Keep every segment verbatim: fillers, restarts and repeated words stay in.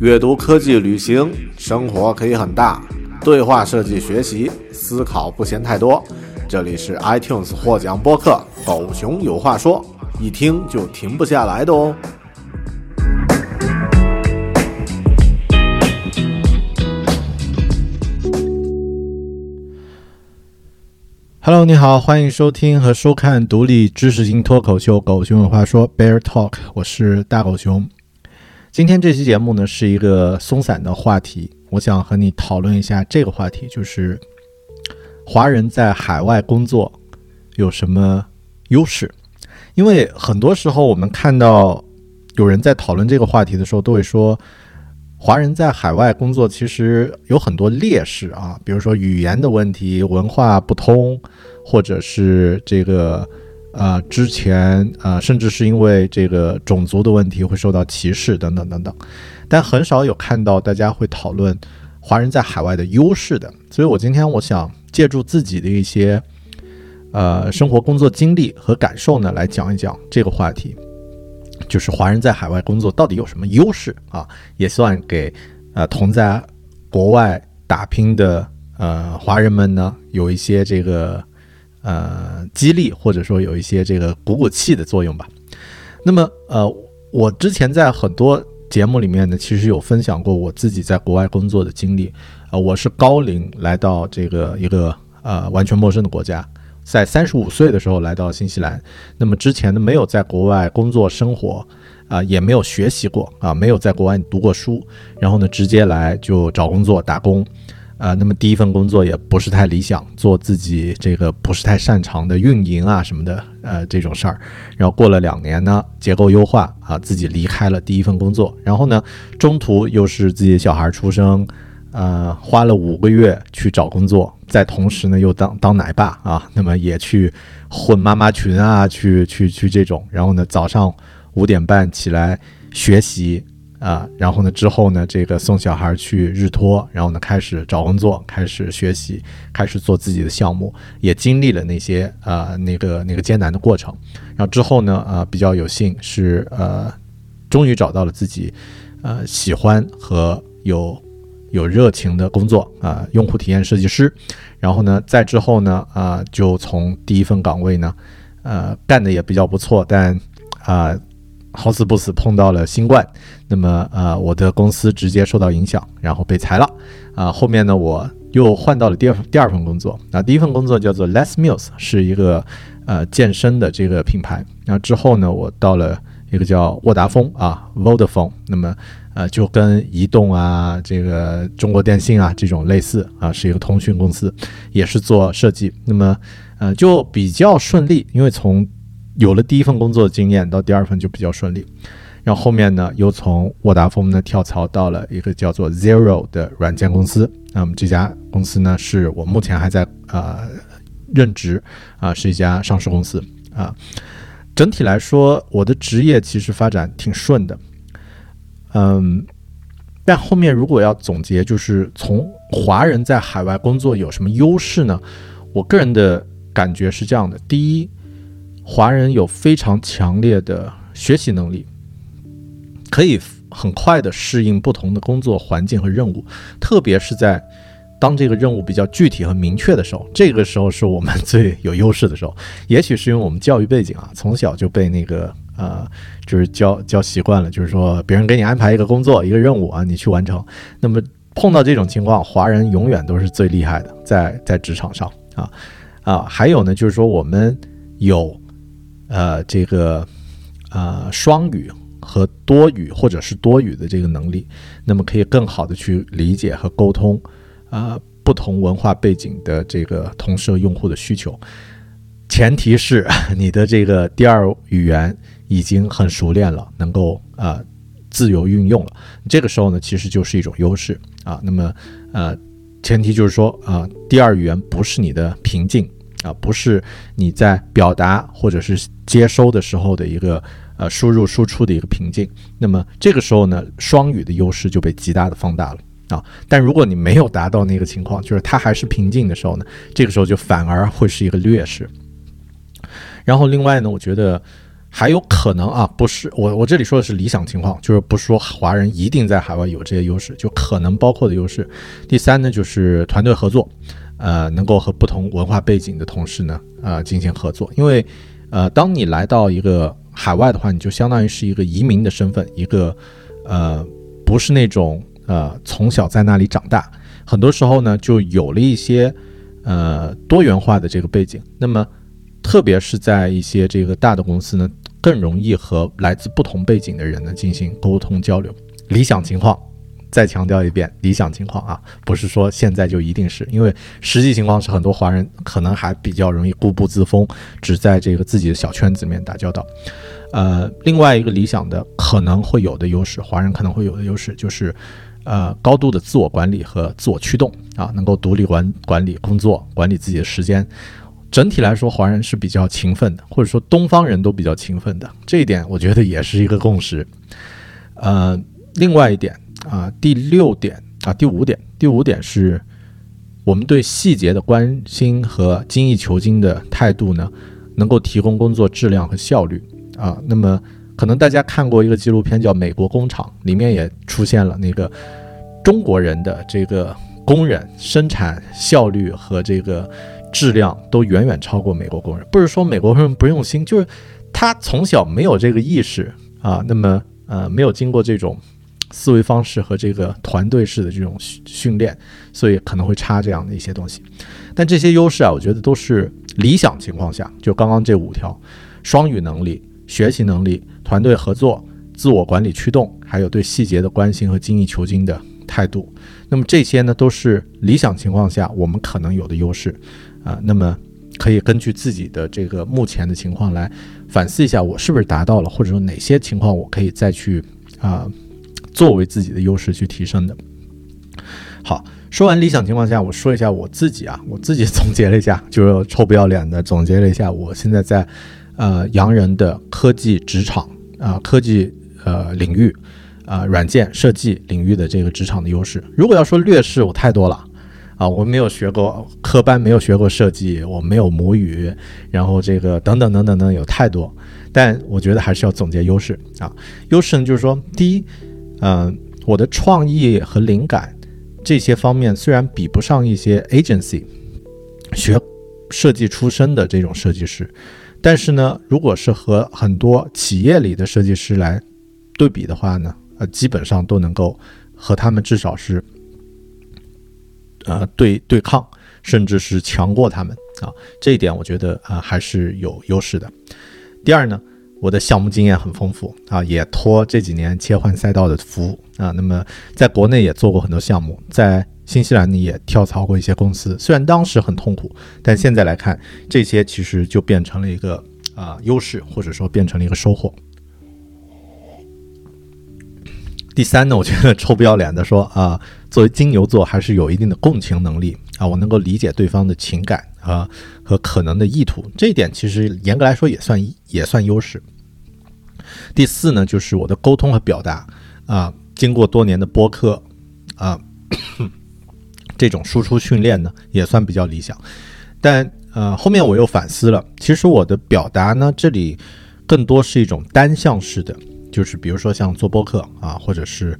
阅读、科技、旅行、生活可以很大，对话、设计、学习、思考不嫌太多。这里是 iTunes 获奖播客《狗熊有话说》，一听就停不下来的哦。Hello， 你好，欢迎收听和收看独立知识型脱口秀《狗熊有话说》Bear Talk， 我是大狗熊。今天这期节目呢是一个松散的话题，我想和你讨论一下这个话题，就是华人在海外工作有什么优势？因为很多时候我们看到有人在讨论这个话题的时候，都会说华人在海外工作其实有很多劣势啊，比如说语言的问题、文化不通，或者是这个呃之前呃甚至是因为这个种族的问题会受到歧视等等等等，但很少有看到大家会讨论华人在海外的优势的。所以我今天我想借助自己的一些呃生活工作经历和感受呢，来讲一讲这个话题。就是华人在海外工作到底有什么优势啊？也算给呃同在国外打拼的呃华人们呢有一些这个呃激励，或者说有一些这个鼓鼓气的作用吧。那么呃我之前在很多节目里面呢，其实有分享过我自己在国外工作的经历。呃我是高龄来到这个一个呃完全陌生的国家。在三十五岁的时候来到新西兰，那么之前呢没有在国外工作生活，啊、呃、也没有学习过啊、呃，没有在国外读过书，然后呢直接来就找工作打工，啊、呃，那么第一份工作也不是太理想，做自己这个不是太擅长的运营啊什么的，呃这种事儿，然后过了两年呢结构优化啊、呃、自己离开了第一份工作，然后呢中途又是自己小孩出生。呃，花了五个月去找工作，在同时呢又当当奶爸啊，那么也去混妈妈群啊，去去去这种，然后呢早上五点半起来学习啊、呃，然后呢之后呢这个送小孩去日托，然后呢开始找工作，开始学习，开始做自己的项目，也经历了那些呃那个那个艰难的过程，然后之后呢呃比较有幸是呃终于找到了自己呃喜欢和有。有热情的工作啊、呃，用户体验设计师，然后呢，再之后呢，啊、呃，就从第一份岗位呢，呃，干的也比较不错，但啊、呃，好死不死碰到了新冠，那么呃，我的公司直接受到影响，然后被裁了，啊、呃，后面呢，我又换到了第二第二份工作，那第一份工作叫做 LessMills， 是一个呃健身的这个品牌，然后之后呢，我到了一个叫沃达丰啊 Vodafone， 那么。呃，就跟移动啊，这个中国电信啊这种类似啊，是一个通讯公司，也是做设计。那么，呃，就比较顺利，因为从有了第一份工作的经验到第二份就比较顺利。然后后面呢，又从沃达丰呢跳槽到了一个叫做 ZERO 的软件公司。那么这家公司呢，是我目前还在呃任职啊、呃，是一家上市公司啊、呃。整体来说，我的职业其实发展挺顺的。嗯，但后面如果要总结，就是从华人在海外工作有什么优势呢？我个人的感觉是这样的：第一，华人有非常强烈的学习能力，可以很快的适应不同的工作环境和任务，特别是在当这个任务比较具体和明确的时候，这个时候是我们最有优势的时候。也许是因为我们教育背景啊，从小就被那个。呃，就是教教习惯了，就是说别人给你安排一个工作、一个任务啊，你去完成。那么碰到这种情况，华人永远都是最厉害的，在在职场上啊啊，还有呢，就是说我们有呃这个呃双语和多语或者是多语的这个能力，那么可以更好的去理解和沟通啊、呃、不同文化背景的这个同事和用户的需求。前提是你的这个第二语言已经很熟练了，能够呃自由运用了。这个时候呢，其实就是一种优势啊。那么呃，前提就是说啊、呃，第二语言不是你的瓶颈啊、呃，不是你在表达或者是接收的时候的一个呃输入输出的一个瓶颈。那么这个时候呢，双语的优势就被极大的放大了。啊，但如果你没有达到那个情况，就是它还是瓶颈的时候呢，这个时候就反而会是一个劣势。然后另外呢，我觉得还有可能啊，不是我我这里说的是理想情况，就是不说华人一定在海外有这些优势，就可能包括的优势。第三呢，就是团队合作，呃，能够和不同文化背景的同事呢，呃，进行合作。因为，呃，当你来到一个海外的话，你就相当于是一个移民的身份，一个呃，不是那种呃从小在那里长大，很多时候呢就有了一些呃多元化的这个背景。那么，特别是在一些这个大的公司呢，更容易和来自不同背景的人呢进行沟通交流。理想情况，再强调一遍，理想情况啊，不是说现在就一定是，因为实际情况是很多华人可能还比较容易固步自封，只在这个自己的小圈子里面打交道。呃，另外一个理想的可能会有的优势，华人可能会有的优势就是，呃，高度的自我管理和自我驱动啊，能够独立管管理工作，管理自己的时间。整体来说，华人是比较勤奋的，或者说东方人都比较勤奋的，这一点我觉得也是一个共识。呃，另外一点啊、呃，第六点啊，第五点，第五点是我们对细节的关心和精益求精的态度呢，能够提供工作质量和效率啊、呃。那么，可能大家看过一个纪录片叫《美国工厂》，里面也出现了那个中国人的这个工人生产效率和这个质量都远远超过美国工人，不是说美国工人不用心，就是他从小没有这个意识啊。那么呃，没有经过这种思维方式和这个团队式的这种训练，所以可能会差这样的一些东西。但这些优势啊，我觉得都是理想情况下，就刚刚这五条：双语能力、学习能力、团队合作、自我管理驱动，还有对细节的关心和精益求精的态度。那么这些呢，都是理想情况下我们可能有的优势。啊、呃，那么可以根据自己的这个目前的情况来反思一下，我是不是达到了，或者说哪些情况我可以再去啊、呃、作为自己的优势去提升的。好，说完理想情况下，我说一下我自己啊，我自己总结了一下，就是臭不要脸的总结了一下，我现在在呃洋人的科技职场啊、呃、科技呃领域啊、呃、软件设计领域的这个职场的优势。如果要说劣势，我太多了。啊，我没有学过科班，没有学过设计，我没有母语，然后这个等等等等等有太多，但我觉得还是要总结优势啊。优势呢，就是说，第一，嗯、呃，我的创意和灵感这些方面虽然比不上一些 agency 学设计出身的这种设计师，但是呢，如果是和很多企业里的设计师来对比的话呢，呃，基本上都能够和他们至少是。呃，对对抗，甚至是强过他们啊，这一点我觉得啊、呃、还是有优势的。第二呢，我的项目经验很丰富啊，也托这几年切换赛道的服务啊。那么在国内也做过很多项目，在新西兰也跳槽过一些公司，虽然当时很痛苦，但现在来看，这些其实就变成了一个啊、呃、优势，或者说变成了一个收获。第三呢，我觉得臭不要脸的说啊，作为金牛座还是有一定的共情能力啊，我能够理解对方的情感啊和可能的意图，这一点其实严格来说也算也算优势。第四呢，就是我的沟通和表达啊，经过多年的播客啊这种输出训练呢，也算比较理想。但呃后面我又反思了，其实我的表达呢，这里更多是一种单向式的。就是比如说像做播客啊，或者是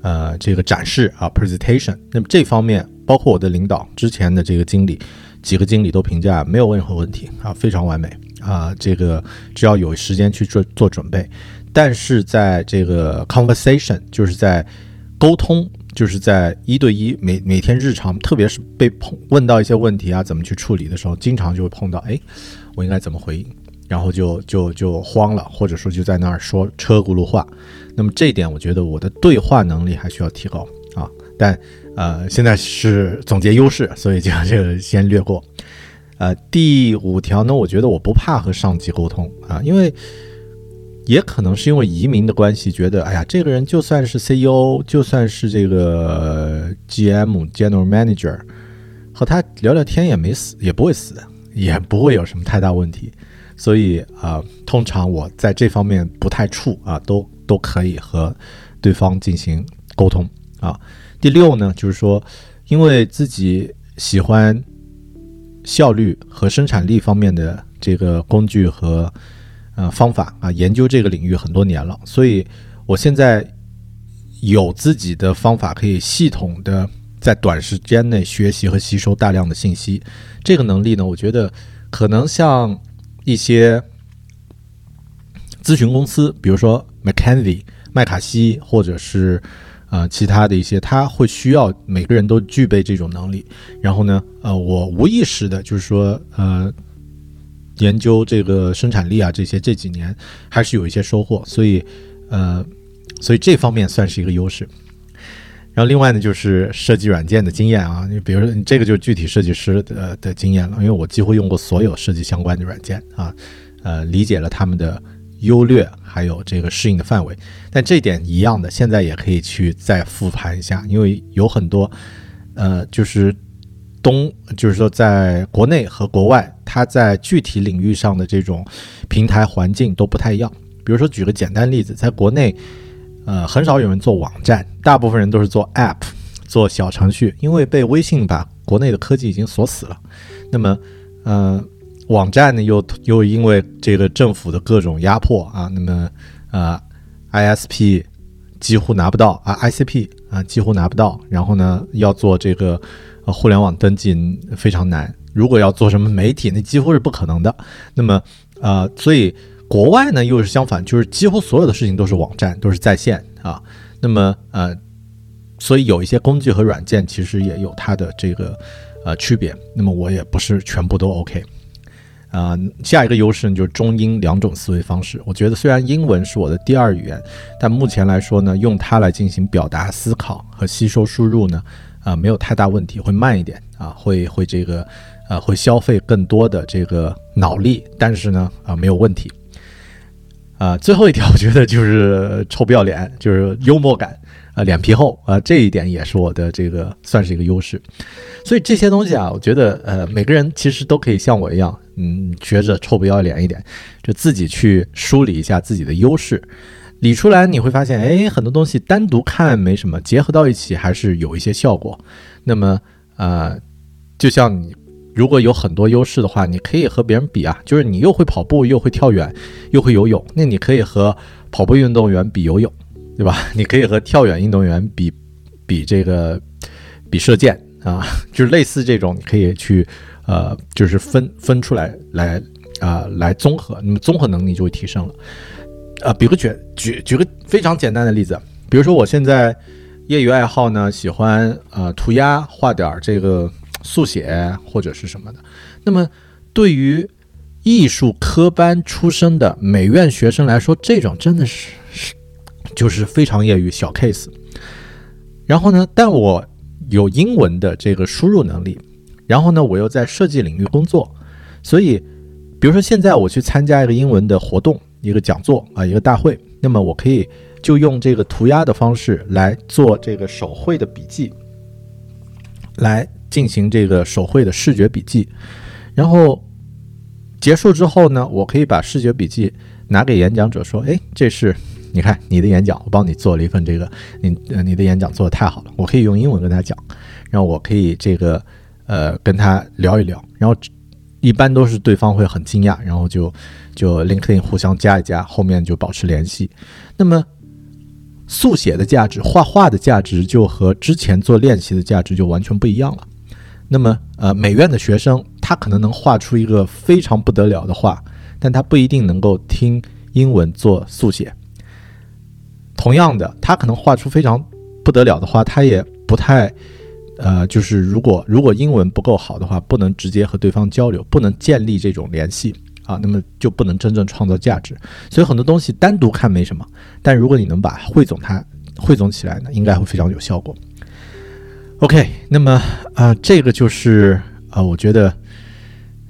呃这个展示啊 presentation， 那么这方面包括我的领导之前的这个经理，几个经理都评价没有任何问题啊，非常完美啊，这个只要有时间去做做准备。但是在这个 conversation， 就是在沟通，就是在一对一每每天日常，特别是被碰问到一些问题啊，怎么去处理的时候，经常就会碰到，哎，我应该怎么回应？然后就就就慌了，或者说就在那儿说车轱辘话。那么这一点，我觉得我的对话能力还需要提高啊。但呃，现在是总结优势，所以就就先略过。呃，第五条呢，我觉得我不怕和上级沟通啊，因为也可能是因为移民的关系，觉得哎呀，这个人就算是 C E O， 就算是这个 G M General Manager， 和他聊聊天也没死，也不会死，也不会有什么太大问题。所以啊、呃，通常我在这方面不太怵啊，都都可以和对方进行沟通啊。第六呢，就是说，因为自己喜欢效率和生产力方面的这个工具和呃方法啊，研究这个领域很多年了，所以我现在有自己的方法可以系统的在短时间内学习和吸收大量的信息。这个能力呢，我觉得可能像一些咨询公司，比如说 McKinsey 麦卡锡，或者是呃其他的一些，他会需要每个人都具备这种能力。然后呢，呃我无意识的就是说呃研究这个生产力啊，这些这几年还是有一些收获，所以呃所以这方面算是一个优势。然后另外呢，就是设计软件的经验啊，你比如说你这个就是具体设计师 的, 的经验了，因为我几乎用过所有设计相关的软件啊，呃理解了他们的优劣，还有这个适应的范围。但这点一样的，现在也可以去再复盘一下，因为有很多呃就是东就是说在国内和国外，它在具体领域上的这种平台环境都不太一样。比如说举个简单例子，在国内呃很少有人做网站，大部分人都是做 App 做小程序，因为被微信把国内的科技已经锁死了。那么呃网站呢，又又因为这个政府的各种压迫啊，那么呃 I S P 几乎拿不到啊 ，I C P 啊几乎拿不到。然后呢，要做这个、呃、互联网登记非常难。如果要做什么媒体，那几乎是不可能的。那么呃，所以国外呢又是相反，就是几乎所有的事情都是网站，都是在线啊。那么呃，所以有一些工具和软件其实也有它的这个呃区别。那么我也不是全部都 OK。呃，下一个优势呢，就是中英两种思维方式。我觉得虽然英文是我的第二语言，但目前来说呢，用它来进行表达、思考和吸收输入呢，啊、呃，没有太大问题，会慢一点啊，会会这个，呃，会消费更多的这个脑力，但是呢，啊、呃，没有问题。啊、呃，最后一条我觉得就是臭不要脸，就是幽默感，啊、呃，脸皮厚啊、呃，这一点也是我的这个算是一个优势。所以这些东西啊，我觉得呃，每个人其实都可以像我一样。嗯，学着臭不要脸一点，就自己去梳理一下自己的优势，理出来你会发现，哎，很多东西单独看没什么，结合到一起还是有一些效果。那么，呃，就像你如果有很多优势的话，你可以和别人比啊，就是你又会跑步，又会跳远，又会游泳，那你可以和跑步运动员比游泳，对吧？你可以和跳远运动员比比这个比射箭啊，就是类似这种，你可以去。呃，就是分分出来来啊、呃，来综合，那么综合能力就会提升了。呃，比如举举举个非常简单的例子，比如说我现在业余爱好呢，喜欢呃涂鸦，画点这个速写或者是什么的。那么对于艺术科班出身的美院学生来说，这种真的是就是非常业余小 case。然后呢，但我有英文的这个输入能力。然后呢，我又在设计领域工作，所以，比如说现在我去参加一个英文的活动，一个讲座啊，一个大会，那么我可以就用这个涂鸦的方式来做这个手绘的笔记，来进行这个手绘的视觉笔记。然后结束之后呢，我可以把视觉笔记拿给演讲者说：“哎，这是你看你的演讲，我帮你做了一份这个，你你的演讲做得太好了。”我可以用英文跟他讲，然后我可以这个。呃，跟他聊一聊，然后一般都是对方会很惊讶，然后就就 LinkedIn 互相加一加，后面就保持联系。那么速写的价值，画画的价值就和之前做练习的价值就完全不一样了。那么呃，美院的学生他可能能画出一个非常不得了的画，但他不一定能够听英文做速写。同样的，他可能画出非常不得了的画，他也不太。呃，就是如果如果英文不够好的话，不能直接和对方交流，不能建立这种联系啊，那么就不能真正创造价值。所以很多东西单独看没什么，但如果你能把汇总它汇总起来呢，应该会非常有效果。OK， 那么啊、呃，这个就是啊、呃，我觉得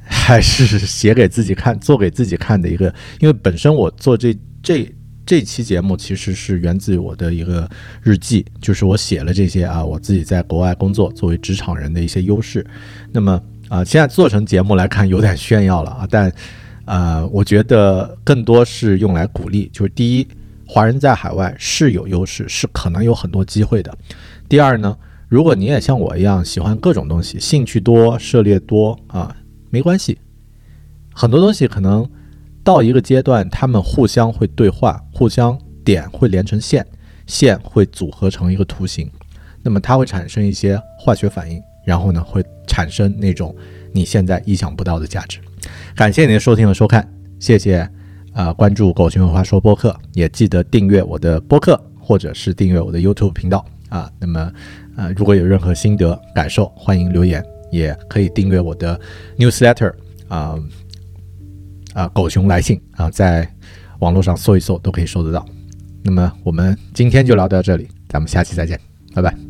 还是写给自己看，做给自己看的一个，因为本身我做这这。这期节目其实是源自于我的一个日记，就是我写了这些啊，我自己在国外工作作为职场人的一些优势。那么啊、呃，现在做成节目来看有点炫耀了啊，但呃，我觉得更多是用来鼓励，就是第一，华人在海外是有优势，是可能有很多机会的。第二呢，如果你也像我一样喜欢各种东西，兴趣多，涉猎多啊，没关系，很多东西可能到一个阶段他们互相会对话，互相点会连成线，线会组合成一个图形，那么它会产生一些化学反应，然后呢会产生那种你现在意想不到的价值。感谢您的收听和收看，谢谢呃，关注狗熊有话说播客，也记得订阅我的播客或者是订阅我的 YouTube 频道啊。那么呃，如果有任何心得感受欢迎留言，也可以订阅我的 newsletter 啊、呃呃、狗熊来信啊，在网络上搜一搜都可以收得到。那么我们今天就聊到这里，咱们下期再见，拜拜。